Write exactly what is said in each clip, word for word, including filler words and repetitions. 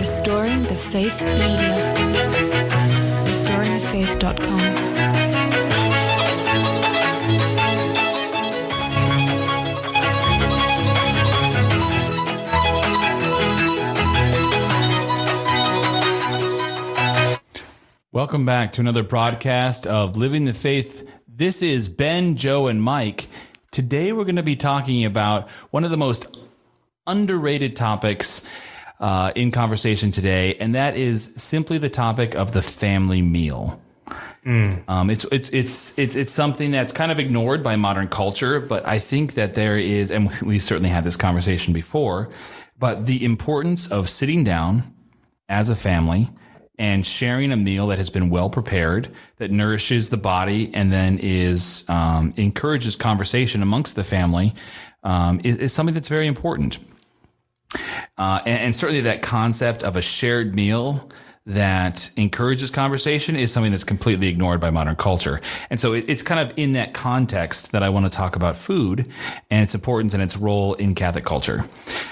Restoring the Faith Media, restoring the faith dot com. Welcome back to another broadcast of Living the Faith. This is Ben, Joe, and Mike. Today we're going to be talking about one of the most underrated topics Uh, in conversation today, and that is simply the topic of the family meal. Mm. Um, it's it's it's it's it's something that's kind of ignored by modern culture, but I think that there is, and we've certainly had this conversation before, but the importance of sitting down as a family and sharing a meal that has been well prepared, that nourishes the body, and then is um, encourages conversation amongst the family, um, is, is something that's very important. Uh, and, and certainly that concept of a shared meal that encourages conversation is something that's completely ignored by modern culture. And so it, it's kind of in that context that I want to talk about food and its importance and its role in Catholic culture.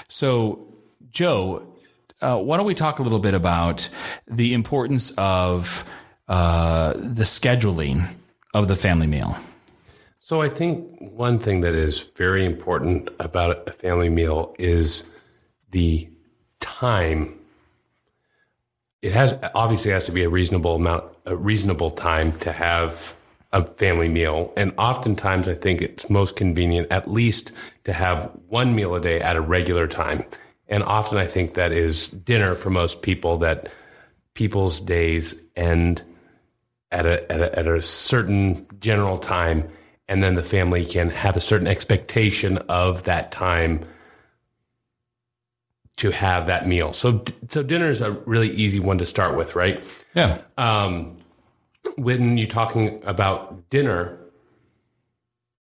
So, Joe, uh, why don't we talk a little bit about the importance of uh, the scheduling of the family meal? So I think one thing that is very important about a family meal is the time. It has obviously has to be a reasonable amount, a reasonable time to have a family meal. And oftentimes I think it's most convenient at least to have one meal a day at a regular time. And often I think that is dinner for most people, that people's days end at a, at a, at a certain general time. And then the family can have a certain expectation of that time to have that meal. So, so dinner is a really easy one to start with, right? Yeah. Um, when you're talking about dinner,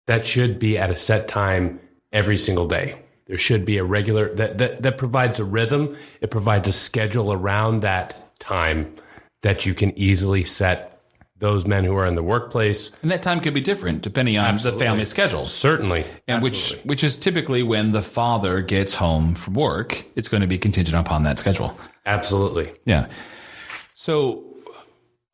that should be at a set time every single day. There should be a regular, that, that, that provides a rhythm. It provides a schedule around that time that you can easily set those men who are in the workplace. And that time could be different depending on Absolutely. The family schedule. Certainly. And Absolutely. which which is typically when the father gets home from work. It's going to be contingent upon that schedule. Absolutely. Yeah. So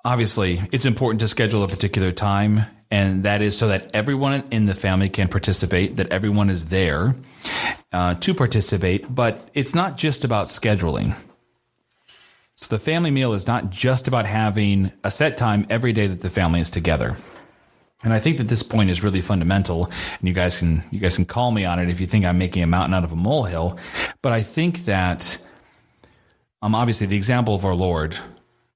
obviously it's important to schedule a particular time, and that is so that everyone in the family can participate, that everyone is there uh, to participate. But it's not just about scheduling. So the family meal is not just about having a set time every day that the family is together. And I think that this point is really fundamental, and you guys can you guys can call me on it if you think I'm making a mountain out of a molehill. But I think that um, obviously the example of our Lord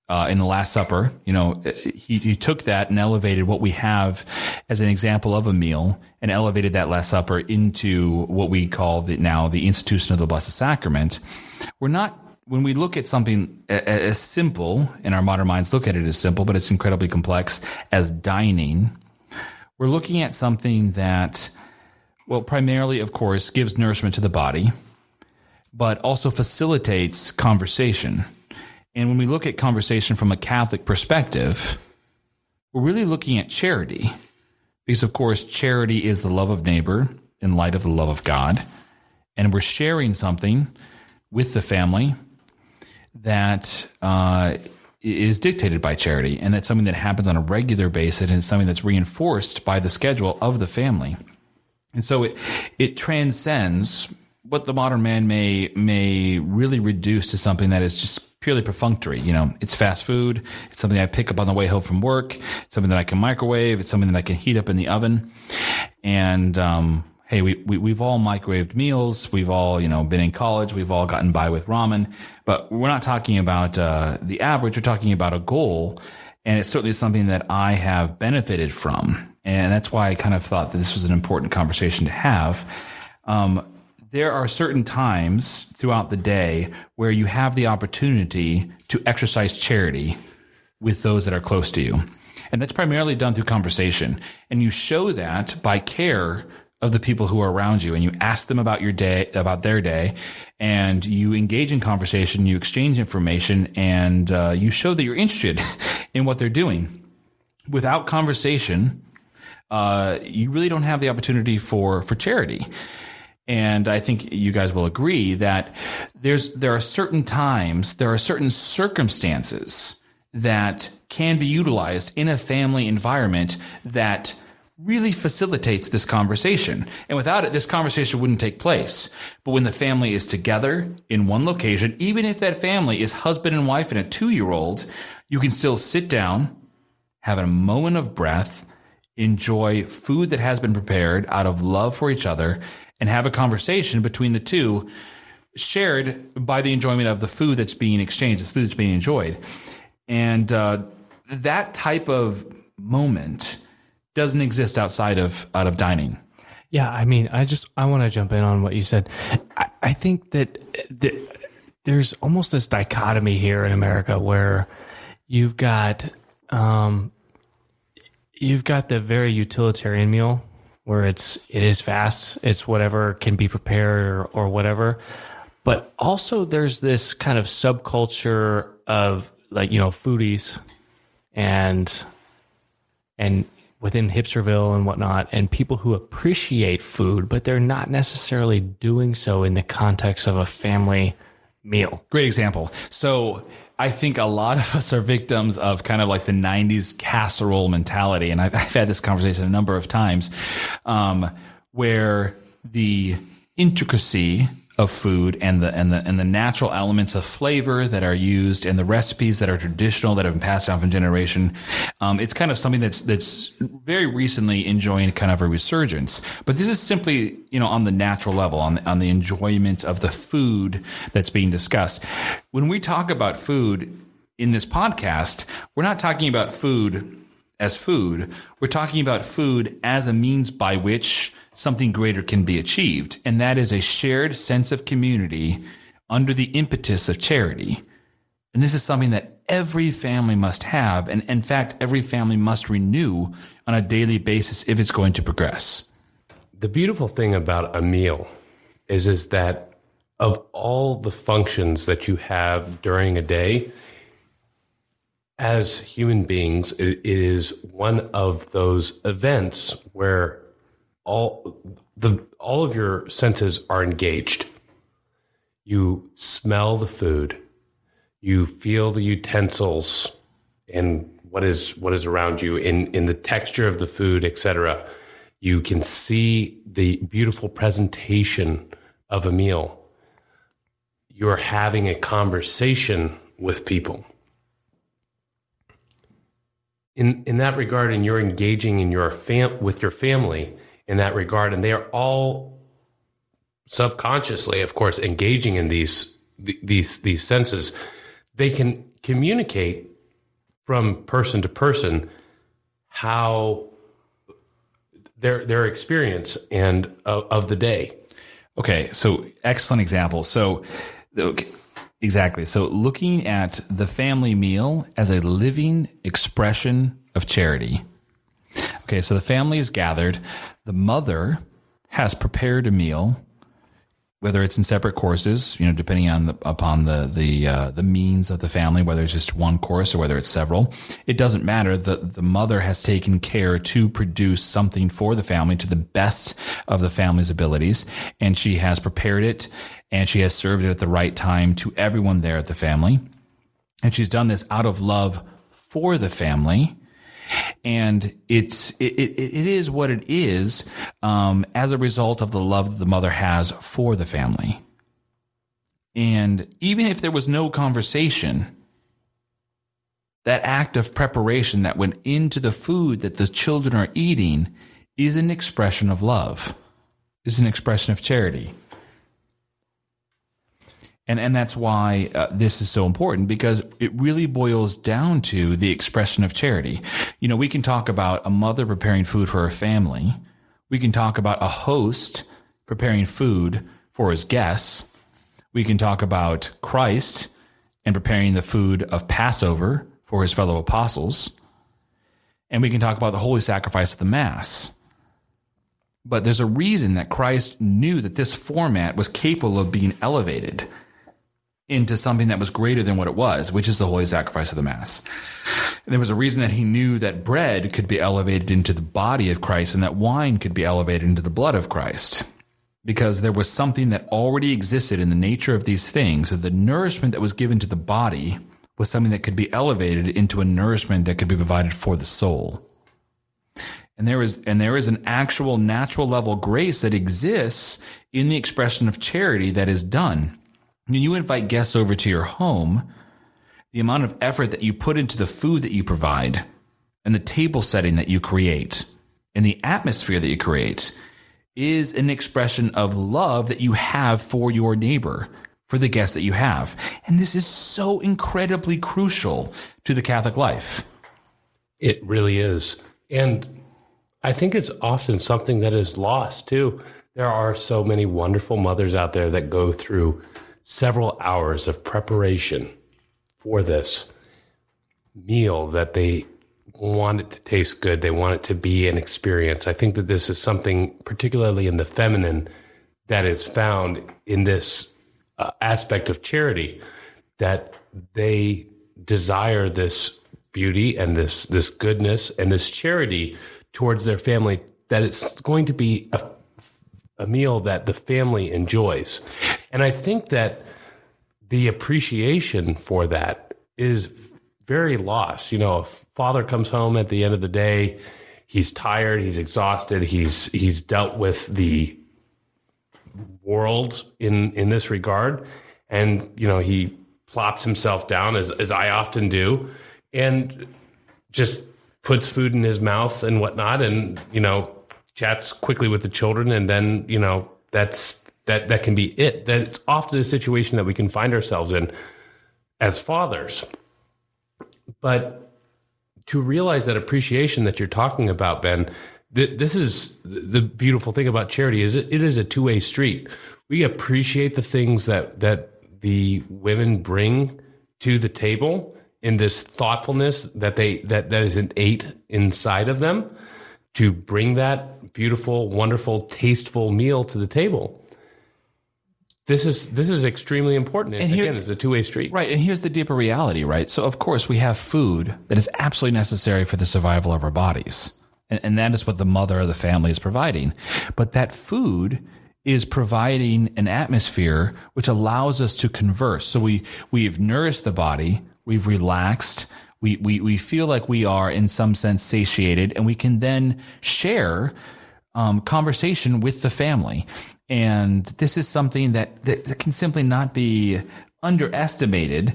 uh, in the Last Supper, you know, he, he took that and elevated what we have as an example of a meal, and elevated that Last Supper into what we call the, now the institution of the Blessed Sacrament. We're not When we look at something as simple, in our modern minds look at it as simple, but it's incredibly complex, as dining, we're looking at something that, well, primarily, of course, gives nourishment to the body, but also facilitates conversation. And when we look at conversation from a Catholic perspective, we're really looking at charity, because, of course, charity is the love of neighbor in light of the love of God, and we're sharing something with the family that uh, is dictated by charity, and that's something that happens on a regular basis, and something that's reinforced by the schedule of the family. And so it it transcends what the modern man may may really reduce to something that is just purely perfunctory. You know, it's fast food. It's something I pick up on the way home from work. It's something that I can microwave. It's something that I can heat up in the oven. And um, hey, we, we we've all microwaved meals. We've all, you know, been in college. We've all gotten by with ramen. But we're not talking about uh, the average. We're talking about a goal And it's certainly something that I have benefited from. And that's why I kind of thought that this was an important conversation to have. Um, there are certain times throughout the day where you have the opportunity to exercise charity with those that are close to you. And that's primarily done through conversation. And you show that by care of the people who are around you, and you ask them about your day, about their day, and you engage in conversation, you exchange information, and uh, you show that you're interested in what they're doing. Without conversation, uh, you really don't have the opportunity for, for charity. And I think you guys will agree that there's there are certain times, there are certain circumstances that can be utilized in a family environment that really facilitates this conversation. And without it, this conversation wouldn't take place. But when the family is together in one location, even if that family is husband and wife and a two-year-old, you can still sit down, have a moment of breath, enjoy food that has been prepared out of love for each other, and have a conversation between the two shared by the enjoyment of the food that's being exchanged, the food that's being enjoyed. And uh, that type of moment doesn't exist outside of out of dining. Yeah, I mean, I just I want to jump in on what you said. I, I think that th- there's almost this dichotomy here in America where you've got um, you've got the very utilitarian meal where it's it is fast, it's whatever can be prepared or, or whatever, but also there's this kind of subculture of, like, you know, foodies and and within Hipsterville and whatnot, and people who appreciate food, but they're not necessarily doing so in the context of a family meal. Great example. So I think a lot of us are victims of kind of like the nineties casserole mentality. And I've, I've had this conversation a number of times um, where the intricacy of food and the and the and the natural elements of flavor that are used and the recipes that are traditional that have been passed down from generation, um, it's kind of something that's that's very recently enjoying kind of a resurgence. But this is simply, you know, on the natural level, on the, on the enjoyment of the food that's being discussed. When we talk about food in this podcast, we're not talking about food as food. We're talking about food as a means by which something greater can be achieved. And that is a shared sense of community under the impetus of charity. And this is something that every family must have. And in fact, every family must renew on a daily basis if it's going to progress. The beautiful thing about a meal is, is that of all the functions that you have during a day, as human beings, it is one of those events where all the all of your senses are engaged. You smell the food, you feel the utensils and what is what is around you in, in the texture of the food, et cetera. You can see the beautiful presentation of a meal. You're having a conversation with people. In in that regard, and you're engaging in your fam- with your family in that regard, and they are all subconsciously, of course, engaging in these these these senses. They can communicate from person to person how their their experience and of, of the day. Okay, so excellent example. So okay. Exactly. So looking at the family meal as a living expression of charity. Okay, so the family is gathered. The mother has prepared a meal, whether it's in separate courses, you know, depending on the, upon the the uh, the means of the family, whether it's just one course or whether it's several. It doesn't matter. The, the mother has taken care to produce something for the family to the best of the family's abilities, and she has prepared it. And she has served it at the right time to everyone there at the family. And she's done this out of love for the family. And it's it it, it is what it is um, as a result of the love the mother has for the family. And even if there was no conversation, that act of preparation that went into the food that the children are eating is an expression of love, is an expression of charity. And and that's why uh, this is so important, because it really boils down to the expression of charity. You know, we can talk about a mother preparing food for her family. We can talk about a host preparing food for his guests. We can talk about Christ and preparing the food of Passover for his fellow apostles. And we can talk about the Holy Sacrifice of the Mass. But there's a reason that Christ knew that this format was capable of being elevated into something that was greater than what it was, which is the Holy Sacrifice of the Mass. And there was a reason that he knew that bread could be elevated into the body of Christ and that wine could be elevated into the blood of Christ, because there was something that already existed in the nature of these things, that the nourishment that was given to the body was something that could be elevated into a nourishment that could be provided for the soul. And there is and there is an actual natural level grace that exists in the expression of charity that is done. When you invite guests over to your home, the amount of effort that you put into the food that you provide and the table setting that you create and the atmosphere that you create is an expression of love that you have for your neighbor, for the guests that you have. And this is so incredibly crucial to the Catholic life. It really is. And I think it's often something that is lost, too. There are so many wonderful mothers out there that go through several hours of preparation for this meal, that they want it to taste good. They want it to be an experience. I think that this is something, particularly in the feminine, that is found in this uh, aspect of charity, that they desire this beauty and this, this goodness and this charity towards their family, that it's going to be a, a meal that the family enjoys. And I think that the appreciation for that is very lost. You know, a father comes home at the end of the day, he's tired, he's exhausted, he's he's dealt with the world in, in this regard. And, you know, he plops himself down, as, as I often do, and just puts food in his mouth and whatnot, and, you know, chats quickly with the children. And then, you know, that's, That that can be it. That it's often a situation that we can find ourselves in as fathers. But to realize that appreciation that you're talking about, Ben, th- this is the beautiful thing about charity, is it, it is a two-way street. We appreciate the things that that the women bring to the table in this thoughtfulness that they that that is innate inside of them to bring that beautiful, wonderful, tasteful meal to the table. This is this is extremely important. And here, again, it's a two-way street. Right, and here's the deeper reality, right? So, of course, we have food that is absolutely necessary for the survival of our bodies, and, and that is what the mother of the family is providing. But that food is providing an atmosphere which allows us to converse. So we, we've nourished the body, we've relaxed, we, we, we feel like we are, in some sense, satiated, and we can then share um, conversation with the family. And this is something that, that can simply not be underestimated.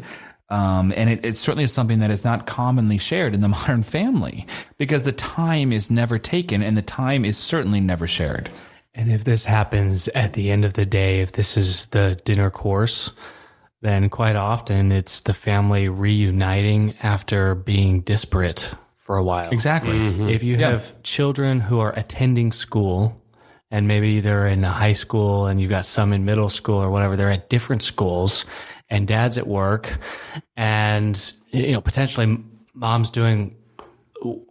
Um, and it, it certainly is something that is not commonly shared in the modern family, because the time is never taken and the time is certainly never shared. And if this happens at the end of the day, if this is the dinner course, then quite often it's the family reuniting after being disparate for a while. Exactly. Mm-hmm. If you yeah. have children who are attending school, and maybe they're in high school and you've got some in middle school or whatever, they're at different schools, and dad's at work, and, you know, potentially mom's doing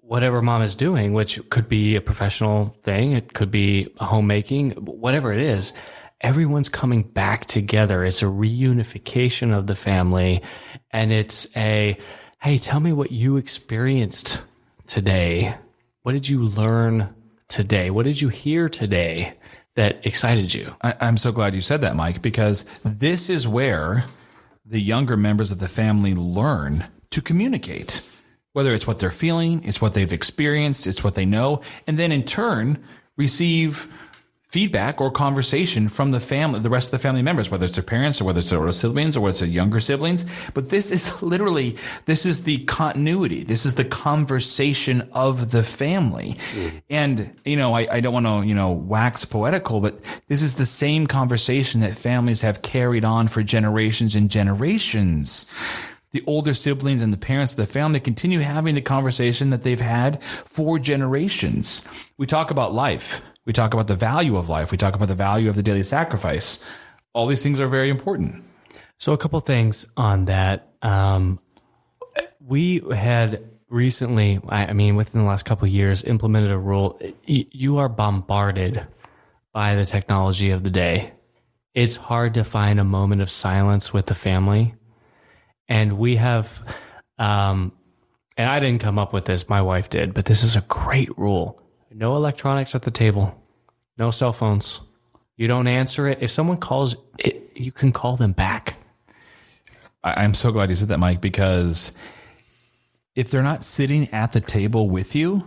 whatever mom is doing, which could be a professional thing. It could be homemaking, whatever it is. Everyone's coming back together. It's a reunification of the family. And it's a, hey, tell me what you experienced today. What did you learn today? What did you hear today that excited you? I, I'm so glad you said that, Mike, because this is where the younger members of the family learn to communicate, whether it's what they're feeling, it's what they've experienced, it's what they know, and then in turn receive feedback or conversation from the family, the rest of the family members, whether it's their parents or whether it's their siblings or whether it's their younger siblings. But this is literally, this is the continuity. This is the conversation of the family. Mm. And, you know, I, I don't want to, you know, wax poetical, but this is the same conversation that families have carried on for generations and generations. The older siblings and the parents of the family continue having the conversation that they've had for generations. We talk about life. We talk about the value of life. We talk about the value of the daily sacrifice. All these things are very important. So a couple things on that. Um, we had recently, I mean, within the last couple of years, implemented a rule. You are bombarded by the technology of the day. It's hard to find a moment of silence with the family. And we have, um, and I didn't come up with this, my wife did, but this is a great rule. No electronics at the table. No cell phones. You don't answer it. If someone calls, it, you can call them back. I'm so glad you said that, Mike, because if they're not sitting at the table with you,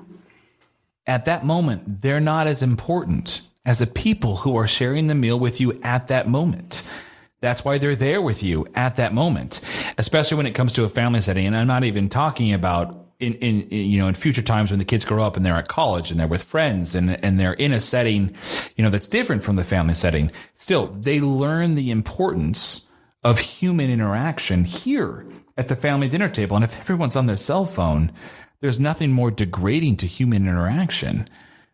at that moment, they're not as important as the people who are sharing the meal with you at that moment. That's why they're there with you at that moment, especially when it comes to a family setting. And I'm not even talking about In, in, in, you know, in future times when the kids grow up and they're at college and they're with friends and, and they're in a setting, you know, that's different from the family setting. Still, they learn the importance of human interaction here at the family dinner table. And if everyone's on their cell phone, there's nothing more degrading to human interaction,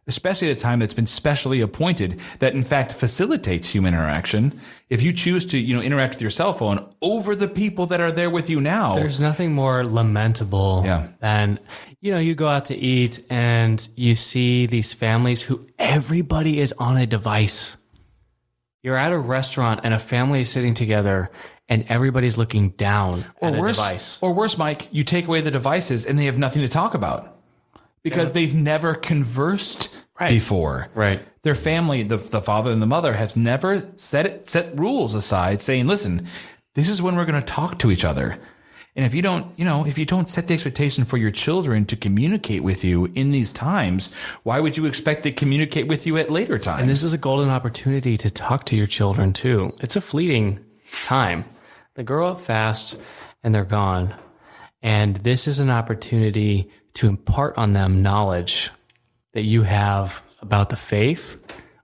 especially at a time that's been specially appointed that, in fact, facilitates human interaction. If you choose to, you know, interact with your cell phone over the people that are there with you now. There's nothing more lamentable yeah. than, you know, you go out to eat and you see these families who everybody is on a device. You're at a restaurant and a family is sitting together and everybody's looking down or at worse, a device. Or worse, Mike, you take away the devices and they have nothing to talk about because yeah. they've never conversed right. before. Right. Their family, the, the father and the mother, has never set it, set rules aside saying, listen, this is when we're going to talk to each other. And if you don't, you know, if you don't set the expectation for your children to communicate with you in these times, why would you expect they communicate with you at later times? And this is a golden opportunity to talk to your children, too. It's a fleeting time. They grow up fast and they're gone. And this is an opportunity to impart on them knowledge that you have about the faith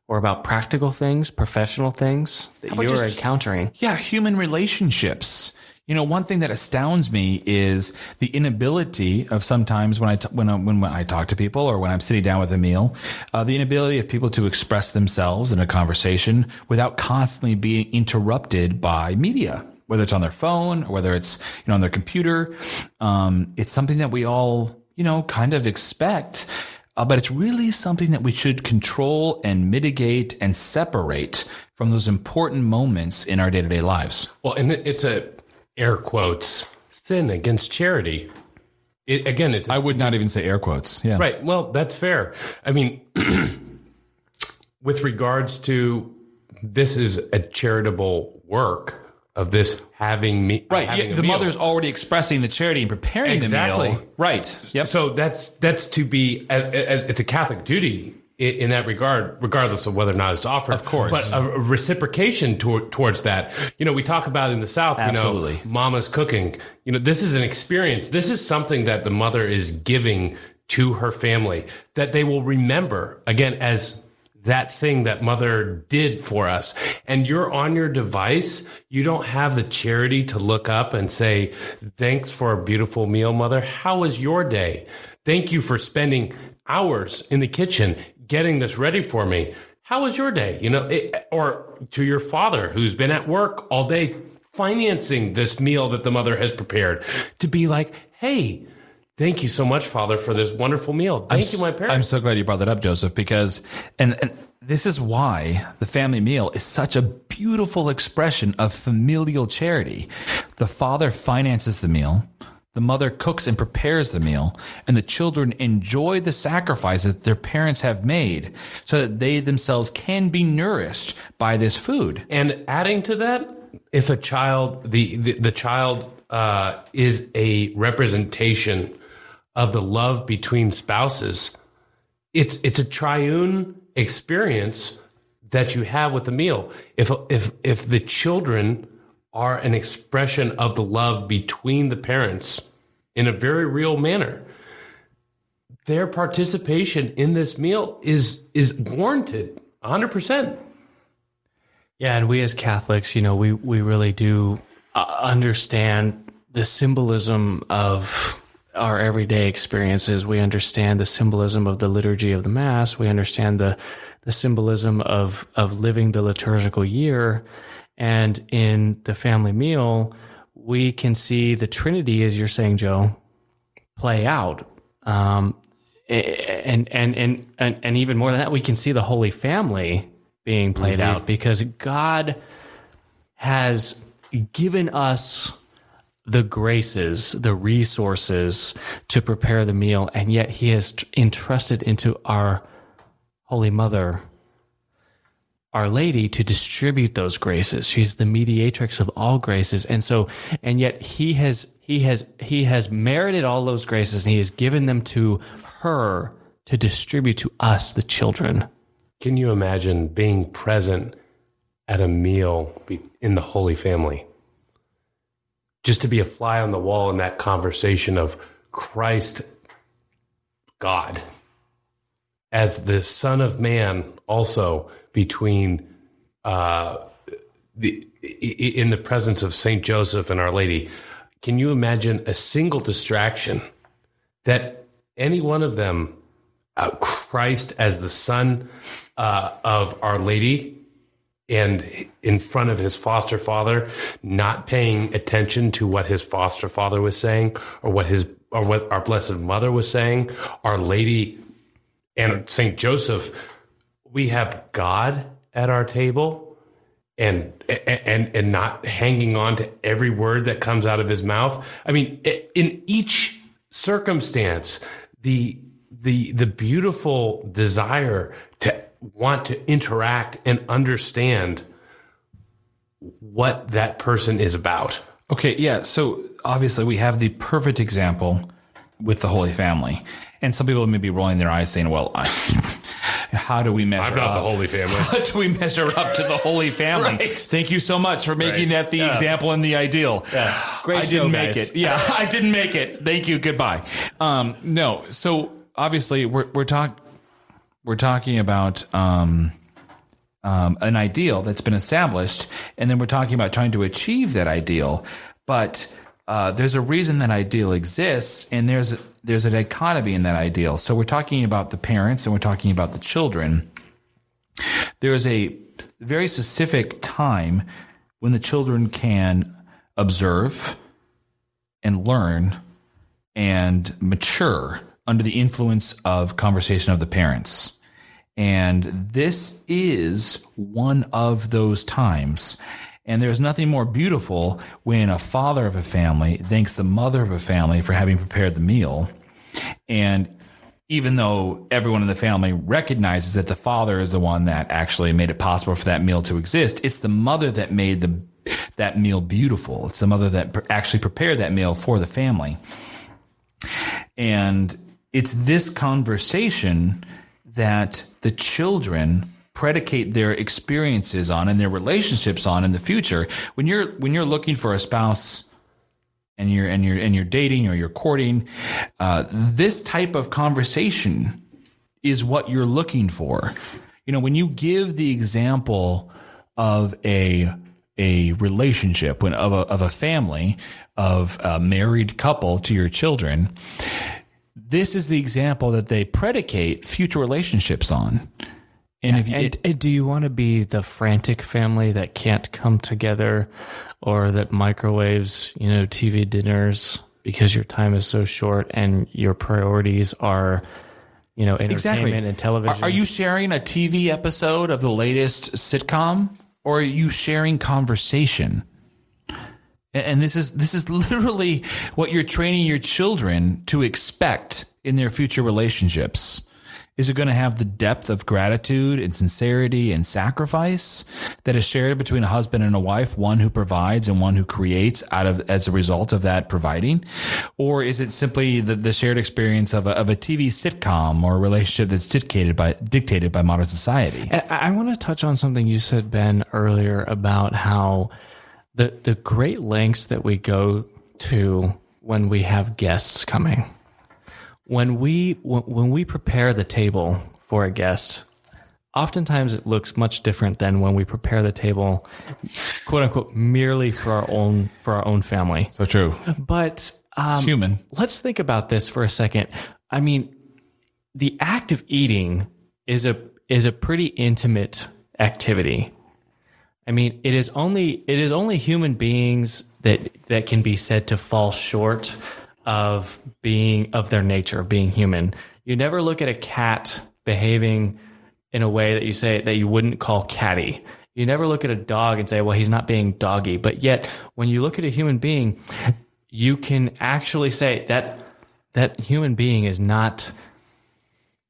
or about practical things, professional things that you're just encountering. Yeah, human relationships. You know, one thing that astounds me is the inability of sometimes when I t- when I, when I talk to people or when I'm sitting down with a meal, uh, the inability of people to express themselves in a conversation without constantly being interrupted by media, whether it's on their phone or whether it's, you know, on their computer. Um, it's something that we all, you know, kind of expect. Uh, but it's really something that we should control and mitigate and separate from those important moments in our day-to-day lives. Well, and it's a, air quotes, sin against charity. It, again, it's... I would it's, not even say air quotes. Yeah. Right. Well, that's fair. I mean, with regards to this is a charitable work of this having me... Right. Having yeah, the meal. Mother's already expressing the charity and preparing exactly. the meal. Right. Yep. So that's that's to be... As, as it's a Catholic duty in, in that regard, regardless of whether or not it's offered. Of course. But a, a reciprocation to, towards that. You know, we talk about in the South, Absolutely. you know, mama's cooking. You know, this is an experience. This is something that the mother is giving to her family that they will remember, again, as... that thing that mother did for us. And you're on your device. You don't have the charity to look up and say, thanks for a beautiful meal, mother. How was your day? Thank you for spending hours in the kitchen getting this ready for me. How was your day? You know, it, or to your father who's been at work all day financing this meal that the mother has prepared, to be like, hey, thank you so much, Father, for this wonderful meal. Thank I'm, you, my parents. I'm so glad you brought that up, Joseph, because and, and this is why the family meal is such a beautiful expression of familial charity. The father finances the meal. The mother cooks and prepares the meal, and the children enjoy the sacrifice that their parents have made so that they themselves can be nourished by this food. And adding to that, if a child, the, the, the child uh, is a representation of the love between spouses, it's it's a triune experience that you have with the meal. If if if the children are an expression of the love between the parents in a very real manner, their participation in this meal is is warranted one hundred percent. Yeah, and we as Catholics, you know, we, we really do understand the symbolism of our everyday experiences. We understand the symbolism of the liturgy of the Mass. We understand the the symbolism of of living the liturgical year. And in the family meal, we can see the Trinity, as you're saying, Joe, play out. Um, and, and, and, and, and even more than that, we can see the Holy Family being played mm-hmm. out, because God has given us the graces, the resources to prepare the meal, and yet he has entrusted into our Holy Mother, Our Lady, to distribute those graces. She's the mediatrix of all graces. And so, and yet he has, he has, he has merited all those graces, and he has given them to her to distribute to us, the children. Can you imagine being present at a meal in the Holy Family? Just to be a fly on the wall in that conversation of Christ, God, as the Son of Man, also between uh, the in the presence of Saint Joseph and Our Lady. Can you imagine a single distraction that any one of them, uh, Christ as the Son uh, of Our Lady, and in front of his foster father, not paying attention to what his foster father was saying, or what his, or what our Blessed Mother was saying, Our Lady and Saint Joseph. We have God at our table, and and and not hanging on to every word that comes out of his mouth. I mean, in each circumstance, the the the beautiful desire to want to interact and understand what that person is about. Okay, yeah. So obviously we have the perfect example with the Holy Family. And some people may be rolling their eyes saying, well, I, how do we measure up? I'm not up? the Holy Family. How do we measure up to the Holy Family? Right. Thank you so much for making right. that the yeah. example and the ideal. Yeah. Great I show, didn't make guys. it. Yeah, I didn't make it. Thank you. Goodbye. Um, no, so obviously we're, we're talking... We're talking about um, um, an ideal that's been established, and then we're talking about trying to achieve that ideal. But uh, there's a reason that ideal exists, and there's there's a dichotomy in that ideal. So we're talking about the parents, and we're talking about the children. There is a very specific time when the children can observe and learn and mature under the influence of conversation of the parents. And this is one of those times. And there's nothing more beautiful when a father of a family thanks the mother of a family for having prepared the meal. And even though everyone in the family recognizes that the father is the one that actually made it possible for that meal to exist, it's the mother that made the that meal beautiful. It's the mother that actually prepared that meal for the family. And it's this conversation that the children predicate their experiences on and their relationships on in the future. When you're when you're looking for a spouse and you're and you're and you're dating or you're courting, uh, this type of conversation is what you're looking for. You know, when you give the example of a a relationship, when of a, of a family, of a married couple to your children, this is the example that they predicate future relationships on. And, yeah, if you, and, it, and do you want to be the frantic family that can't come together, or that microwaves, you know, T V dinners because your time is so short and your priorities are, you know, entertainment exactly. and television? Are, are you sharing a T V episode of the latest sitcom, or are you sharing conversation? And this is this is literally what you're training your children to expect in their future relationships. Is it going to have the depth of gratitude and sincerity and sacrifice that is shared between a husband and a wife, one who provides and one who creates out of as a result of that providing? Or is it simply the, the shared experience of a, of a T V sitcom or a relationship that's dictated by dictated by modern society? And I want to touch on something you said, Ben, earlier about how the the great lengths that we go to when we have guests coming. When we when we prepare the table for a guest, oftentimes it looks much different than when we prepare the table, quote unquote, merely for our own for our own family. So true. But um, it's human. Let's think about this for a second. I mean, the act of eating is a is a pretty intimate activity. I mean, it is only it is only human beings that that can be said to fall short of being of their nature, of being human. You never look at a cat behaving in a way that you say that you wouldn't call catty. You never look at a dog and say, well, he's not being doggy. But yet when you look at a human being, you can actually say that that human being is not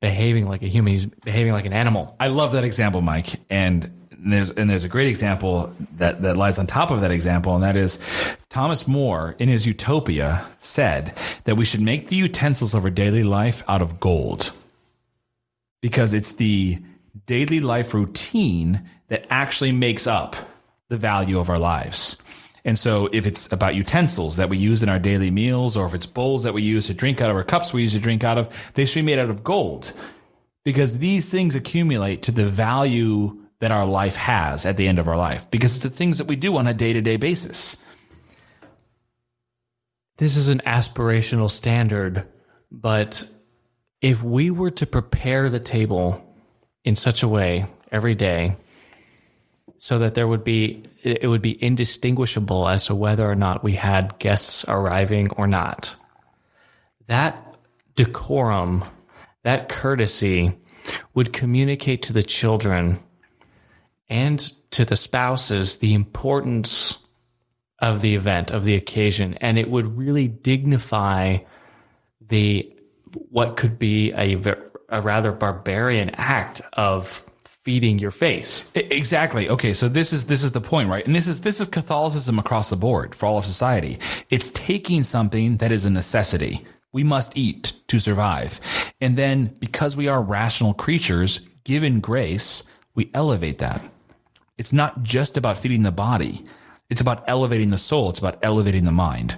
behaving like a human. He's behaving like an animal. I love that example, Mike. And And there's and there's a great example that, that lies on top of that example, and that is Thomas More in his Utopia said that we should make the utensils of our daily life out of gold, because it's the daily life routine that actually makes up the value of our lives. And so if it's about utensils that we use in our daily meals, or if it's bowls that we use to drink out of, or cups we use to drink out of, they should be made out of gold, because these things accumulate to the value that our life has at the end of our life, because it's the things that we do on a day-to-day basis. This is an aspirational standard, but if we were to prepare the table in such a way every day so that there would be, it would be indistinguishable as to whether or not we had guests arriving or not, that decorum, that courtesy would communicate to the children and to the spouses the importance of the event, of the occasion, and it would really dignify the what could be a, a rather barbarian act of feeding your face. Exactly. Okay, so this is this is the point, right? And this is this is Catholicism across the board for all of society. It's taking something that is a necessity. We must eat to survive. And then, because we are rational creatures, given grace, we elevate that. It's not just about feeding the body. It's about elevating the soul. It's about elevating the mind.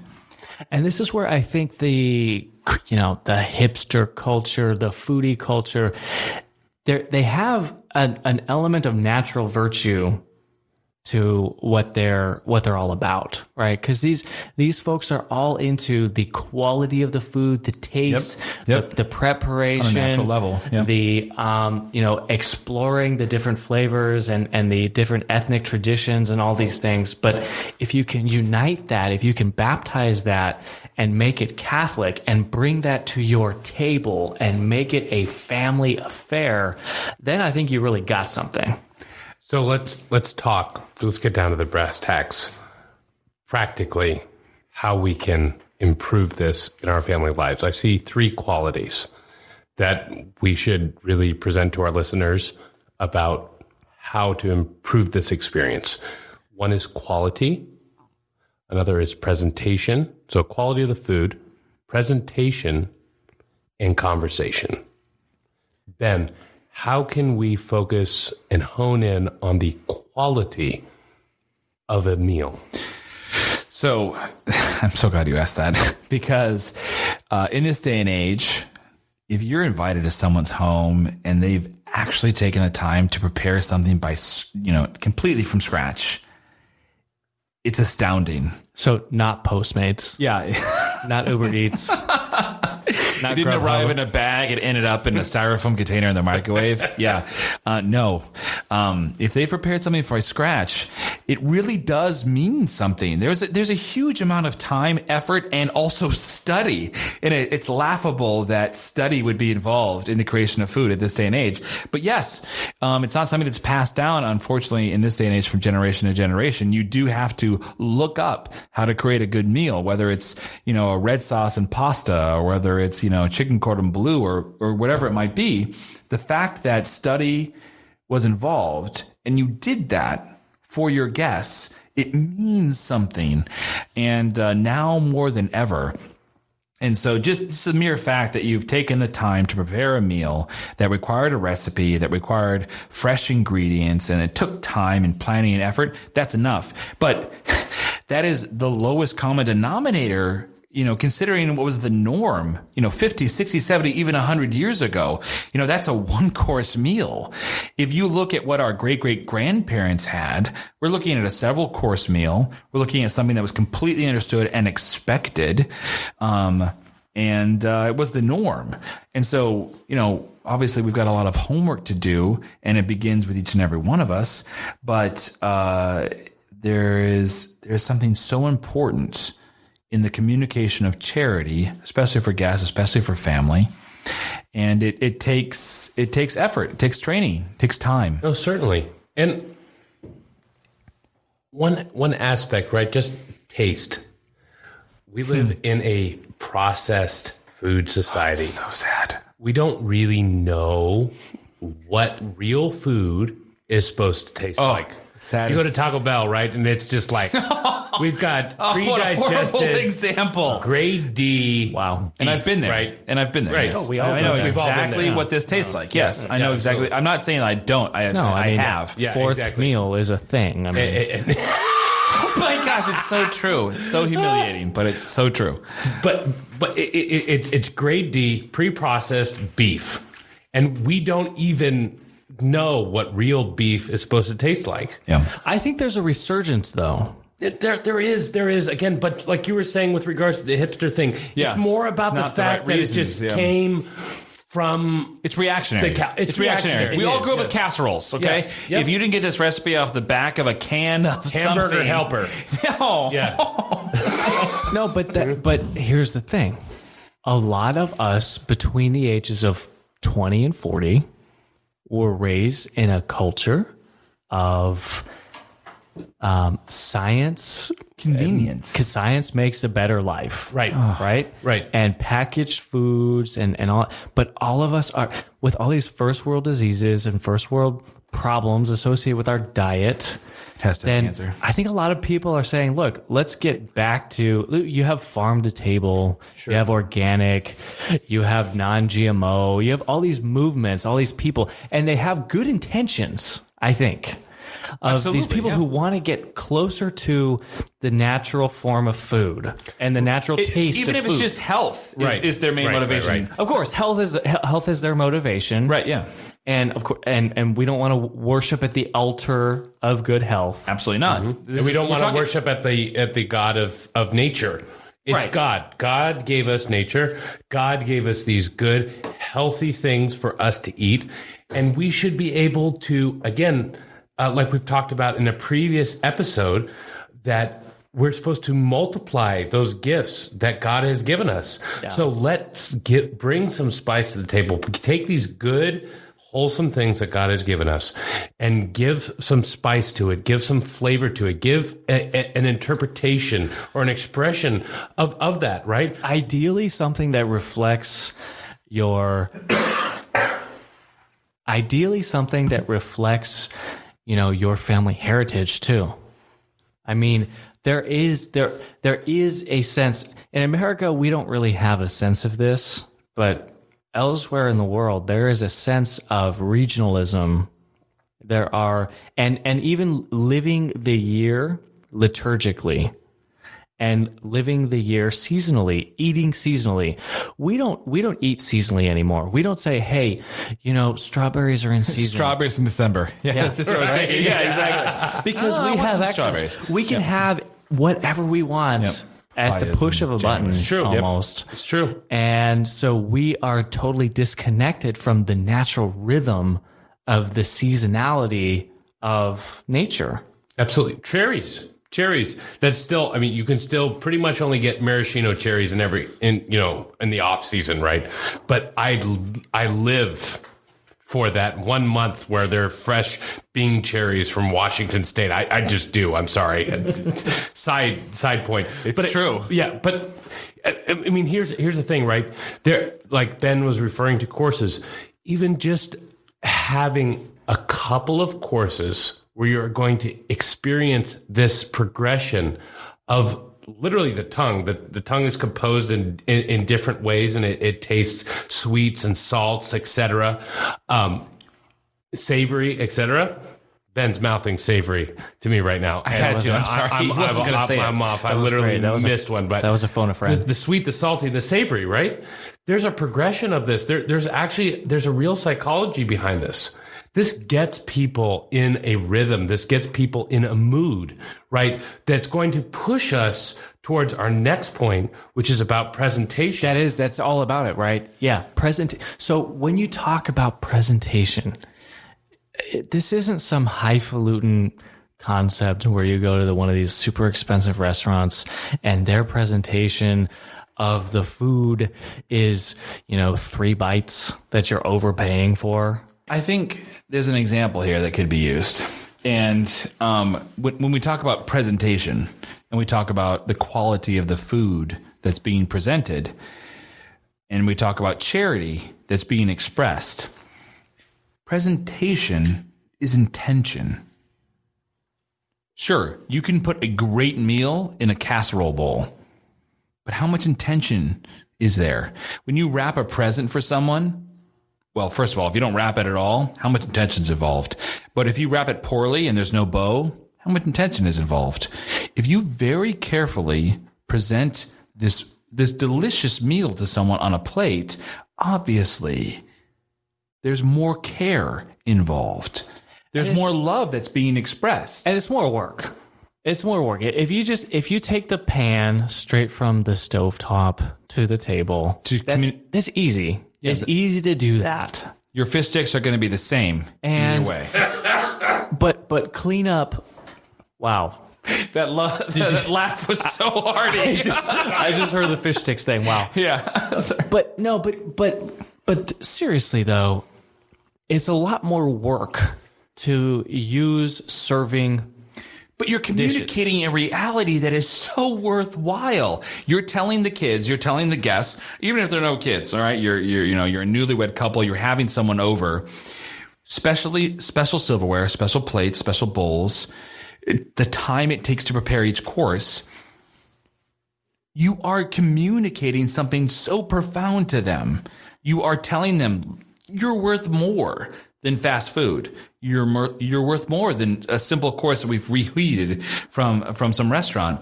And this is where I think the, you know, the hipster culture, the foodie culture, they have an, an element of natural virtue to what they're what they're all about, right? Because these these folks are all into the quality of the food, the taste, yep, yep. The, the preparation, on a natural level, yep. the um, you know, exploring the different flavors and and the different ethnic traditions and all these things. But if you can unite that, if you can baptize that and make it Catholic and bring that to your table and make it a family affair, then I think you really got something. So let's let's talk. Let's get down to the brass tacks. Practically, how we can improve this in our family lives. I see three qualities that we should really present to our listeners about how to improve this experience. One is quality. Another is presentation. So quality of the food, presentation, and conversation. Ben, how can we focus and hone in on the quality of a meal? So I'm so glad you asked that, because uh, in this day and age, if you're invited to someone's home and they've actually taken the time to prepare something by, you know, completely from scratch, it's astounding. So not Postmates. Yeah. Not Uber Eats. Not it didn't arrive home. In a bag. It ended up in a styrofoam container in the microwave. Yeah. Uh, no. Um, if they prepared something from scratch, it really does mean something. There's a, there's a huge amount of time, effort, and also study. And it, it's laughable that study would be involved in the creation of food at this day and age. But yes, um, it's not something that's passed down, unfortunately, in this day and age from generation to generation. You do have to look up how to create a good meal, whether it's, you know, a red sauce and pasta, or whether it's, you you know, chicken cordon bleu or or whatever it might be, the fact that study was involved and you did that for your guests, it means something. And uh, now more than ever. And so just the mere fact that you've taken the time to prepare a meal that required a recipe, that required fresh ingredients, and it took time and planning and effort, that's enough. But that is the lowest common denominator, you know, considering what was the norm, you know, fifty, sixty, seventy, even one hundred years ago. You know, that's a one-course meal. If you look at what our great-great-grandparents had, we're looking at a several-course meal. We're looking at something that was completely understood and expected, um, and uh, it was the norm. And so, you know, obviously we've got a lot of homework to do, and it begins with each and every one of us, but uh, there is there's something so important in the communication of charity, especially for guests, especially for family. And it, it takes it takes effort, it takes training, it takes time. Oh, certainly. And one one aspect, right, just taste. We live hmm. in a processed food society. Oh, that's so sad. We don't really know what real food is supposed to taste oh. like. Saddest. You go to Taco Bell, right? And it's just like, we've got pre-digested, oh, example. Grade D. Wow. And beef, I've been there. Right. And I've been there. Right. Yes. Oh, we all I know that. exactly there, what this tastes no. like. Yes. Yeah, I know exactly. Absolutely. I'm not saying I don't. I, no, I, I mean, have. Yeah, Fourth exactly. meal is a thing. I mean, it, it, it, oh my gosh, it's so true. It's so humiliating, but it's so true. But but it, it, it, it's grade D, pre-processed beef. And we don't even know what real beef is supposed to taste like. Yeah, I think there's a resurgence, though. It, there, there is, there is again. But like you were saying with regards to the hipster thing, yeah. it's more about it's the fact the right that reasons. it just yeah. came from. It's reactionary. Ca- it's, it's reactionary. reactionary. We it all grew up yeah. with casseroles. Okay, yeah. yep. If you didn't get this recipe off the back of a can of hamburger something. helper, no, yeah, no. But that, but here's the thing: a lot of us between the ages of twenty and forty were raised in a culture of um, science. Convenience. Because science makes a better life. Right. Oh, right. Right. And packaged foods and, and all. But all of us are, with all these first world diseases and first world problems associated with our diet. Test and cancer. I think a lot of people are saying, look, let's get back to, you have farm to table, sure. you have organic, you have non-G M O, you have all these movements, all these people, and they have good intentions, I think, of Absolutely, these people yeah. who want to get closer to the natural form of food and the natural it, taste even of if food. It's just health is, right. is their main right, motivation. Right, right. Of course, health is health is their motivation. Right, yeah. And of course, and, and we don't want to worship at the altar of good health. Absolutely not. Mm-hmm. And we don't want to talking- worship at the at the God of, of nature. It's right. God. God gave us nature. God gave us these good, healthy things for us to eat. And we should be able to, again, uh, like we've talked about in a previous episode, that we're supposed to multiply those gifts that God has given us. Yeah. So let's get, bring some spice to the table. Take these good, wholesome things that God has given us and give some spice to it, give some flavor to it, give a, a, an interpretation or an expression of, of that, right? Ideally, something that reflects your, ideally something that reflects, you know, your family heritage too. I mean, there is, there, there is a sense in America, we don't really have a sense of this, but elsewhere in the world, there is a sense of regionalism. There are, and, and even living the year liturgically and living the year seasonally, eating seasonally. We don't, we don't eat seasonally anymore. We don't say, hey, you know, strawberries are in season. Strawberries in December. Yeah, yeah. That's what I was thinking. Yeah, exactly. Because oh, we have strawberries. We can yep. have whatever we want. Yep. At the push of a button, it's true. almost. Yep. It's true. And so we are totally disconnected from the natural rhythm of the seasonality of nature. Absolutely. Cherries. Cherries. That's still, I mean, you can still pretty much only get maraschino cherries in every, in you know, in the off season, right? But I, I live for that one month where they're fresh Bing cherries from Washington State. I, I just do. I'm sorry. side side point. It's but true. It, yeah, but I mean, here's here's the thing, right? There, like Ben was referring to courses. Even just having a couple of courses where you're going to experience this progression of literally the tongue. The, the tongue is composed in, in, in different ways, and it, it tastes sweets and salts, et cetera, um, savory, et cetera. Ben's mouthing savory to me right now. I had was, to. I'm sorry. I'm, I'm, I'm, off, I'm off. I literally missed a, one. But that was a phone a friend. The, the sweet, the salty, and the savory, right? There's a progression of this. There, there's actually, there's a real psychology behind this. This gets people in a rhythm. This gets people in a mood, right? That's going to push us towards our next point, which is about presentation. That is, that's all about it, right? Yeah. Present. So when you talk about presentation, it, this isn't some highfalutin concept where you go to the, one of these super expensive restaurants and their presentation of the food is, you know, three bites that you're overpaying for. I think there's an example here that could be used. And um, when we talk about presentation and we talk about the quality of the food that's being presented, and we talk about charity that's being expressed, presentation is intention. Sure, you can put a great meal in a casserole bowl, but how much intention is there? When you wrap a present for someone, well, first of all, if you don't wrap it at all, how much intention is involved? But if you wrap it poorly and there's no bow, how much intention is involved? If you very carefully present this this delicious meal to someone on a plate, obviously there's more care involved. There's more love that's being expressed. And it's more work. It's more work. If you just if you take the pan straight from the stovetop to the table, to that's, commun- that's easy. Yes. It's easy to do that. Your fisticuffs are going to be the same and, either way. But but clean up. Wow. That, lo- that, you, that laugh was so I, hard. I just, I just heard the fisticuffs thing. Wow. Yeah. But no, but but but seriously though, it's a lot more work to use serving. But you're communicating dishes. A reality that is so worthwhile. You're telling the kids, you're telling the guests, even if they're no kids, all right? You're, you're, you know, you're a newlywed couple. You're having someone over, especially special silverware, special plates, special bowls, the time it takes to prepare each course. You are communicating something so profound to them. You are telling them you're worth more than fast food. You're mer- you're worth more than a simple course that we've reheated from from some restaurant.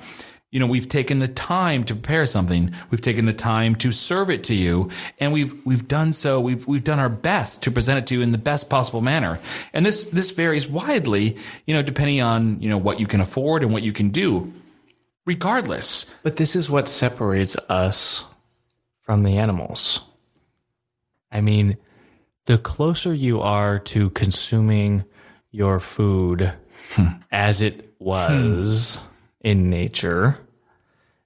You know, we've taken the time to prepare something. We've taken the time to serve it to you, and we've we've done so. We've we've done our best to present it to you in the best possible manner. And this this varies widely, you know, depending on, you know, what you can afford and what you can do. Regardless, but this is what separates us from the animals. I mean, the closer you are to consuming your food hmm. as it was hmm. in nature,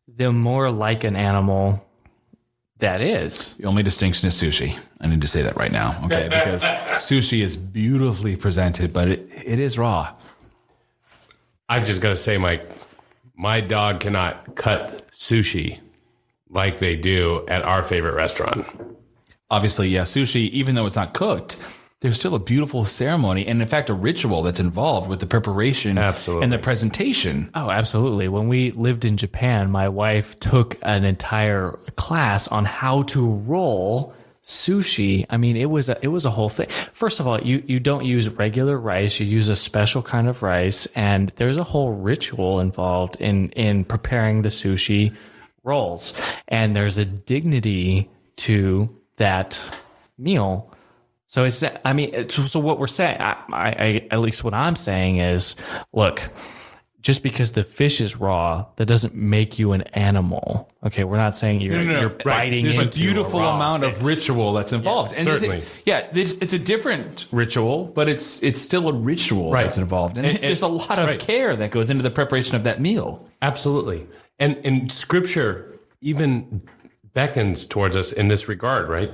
the more like an animal that is. The only distinction is sushi. I need to say that right now, okay? Because sushi is beautifully presented, but it, it is raw. I've just got to say, Mike, my dog cannot cut sushi like they do at our favorite restaurant. Obviously, yeah, sushi, even though it's not cooked, there's still a beautiful ceremony and, in fact, a ritual that's involved with the preparation absolutely. And the presentation. Oh, absolutely. When we lived in Japan, my wife took an entire class on how to roll sushi. I mean, it was a, it was a whole thing. First of all, you, you don't use regular rice. You use a special kind of rice, and there's a whole ritual involved in, in preparing the sushi rolls. And there's a dignity to that meal. So it's, I mean, so what we're saying, I, I, at least what I'm saying is, look, just because the fish is raw, that doesn't make you an animal. Okay. We're not saying you're, no, no, no. you're biting right. There's into a beautiful a amount fish. Of ritual that's involved. Yeah, and certainly. It's, yeah. It's, it's a different ritual, but it's, it's still a ritual right. that's involved. And, and, and there's a lot of right. care that goes into the preparation of that meal. Absolutely. And, and scripture even beckons towards us in this regard, right?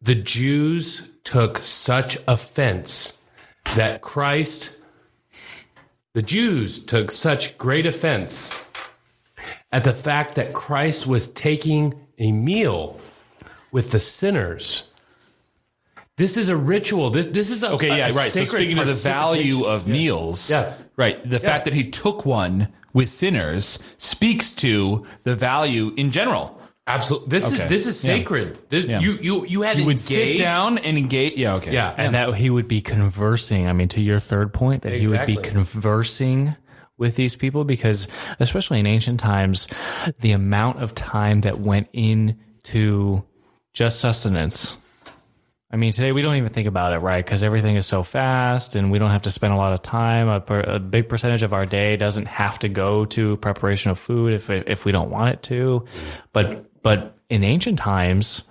The Jews took such offense that Christ, the Jews took such great offense at the fact that Christ was taking a meal with the sinners. This is a ritual. This this is a okay, yeah, a right. So speaking of the value of yeah. meals, yeah. right? The yeah. fact that he took one with sinners speaks to the value in general. Absolutely. This okay. is this is sacred. Yeah. This, yeah. You you you had you would sit down and engage. Yeah, okay. Yeah, and yeah. that he would be conversing. I mean, to your third point, that exactly. he would be conversing with these people, because especially in ancient times, the amount of time that went into just sustenance. I mean, today we don't even think about it, right? Because everything is so fast and we don't have to spend a lot of time. A, per, a big percentage of our day doesn't have to go to preparation of food if if we don't want it to. But but in ancient times,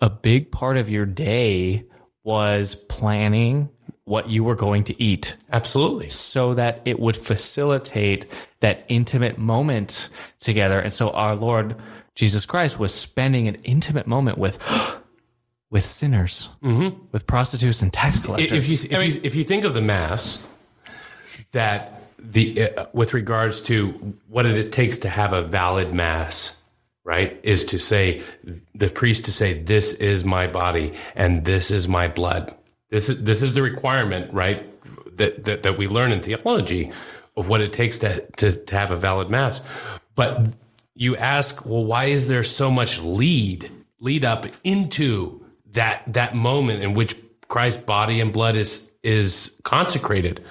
a big part of your day was planning what you were going to eat. Absolutely. So that it would facilitate that intimate moment together. And so our Lord Jesus Christ was spending an intimate moment with... with sinners, mm-hmm. with prostitutes and tax collectors. If you, if, I mean, you, if you think of the Mass, that the uh, with regards to what it takes to have a valid Mass, right, is to say, the priest to say, this is my body and this is my blood. This is this is the requirement, right, that that, that we learn in theology of what it takes to, to, to have a valid Mass. But you ask, well, why is there so much lead, lead up into that that moment in which Christ's body and blood is is consecrated?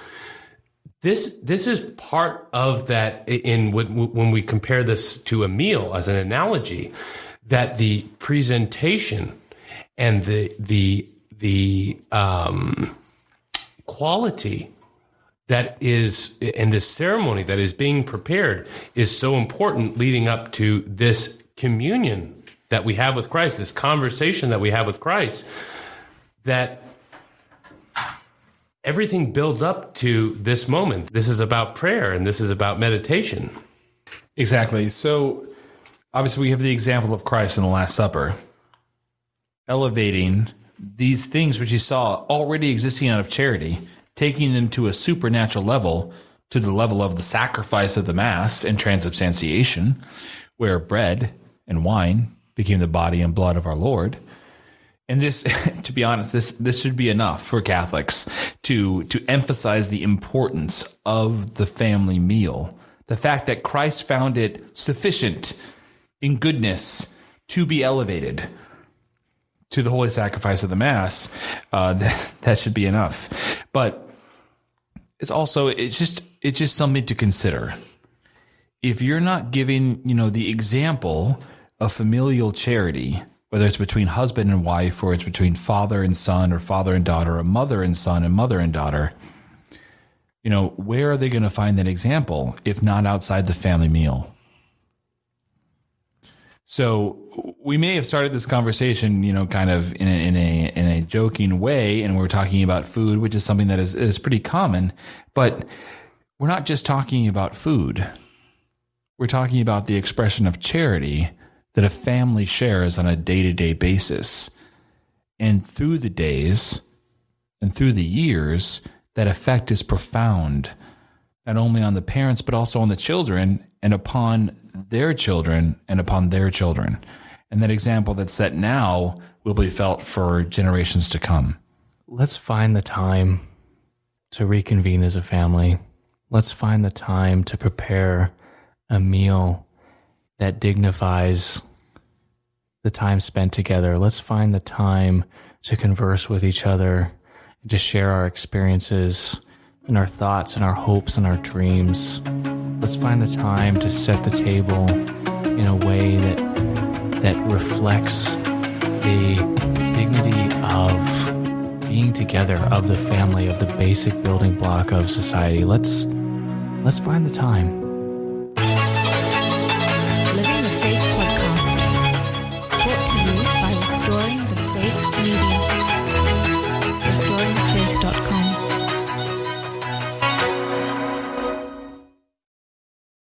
This this is part of that. In when we compare this to a meal as an analogy, that the presentation and the the the um, quality that is in this ceremony that is being prepared is so important, leading up to this communion that we have with Christ, this conversation that we have with Christ, that everything builds up to this moment. This is about prayer and this is about meditation. Exactly. So obviously we have the example of Christ in the Last Supper, elevating these things which he saw already existing out of charity, taking them to a supernatural level, to the level of the sacrifice of the Mass and transubstantiation, where bread and wine became the body and blood of our Lord. And this, to be honest, this this should be enough for Catholics to to emphasize the importance of the family meal. The fact that Christ found it sufficient in goodness to be elevated to the holy sacrifice of the Mass, uh, that, that should be enough. But it's also, it's just it's just something to consider. If you're not giving, you know, the example of familial charity, whether it's between husband and wife, or it's between father and son, or father and daughter, or mother and son, and mother and daughter, you know, where are they going to find that example if not outside the family meal? So we may have started this conversation, you know, kind of in a, in a, in a joking way, and we're talking about food, which is something that is, is pretty common, but we're not just talking about food. We're talking about the expression of charity that a family shares on a day-to-day basis, and through the days and through the years, that effect is profound, not only on the parents, but also on the children, and upon their children, and upon their children. And that example that's set now will be felt for generations to come. Let's find the time to reconvene as a family. Let's find the time to prepare a meal that dignifies the time spent together. Let's find the time to converse with each other, to share our experiences and our thoughts and our hopes and our dreams. Let's find the time to set the table in a way that that reflects the dignity of being together, of the family, of the basic building block of society. Let's let's find the time.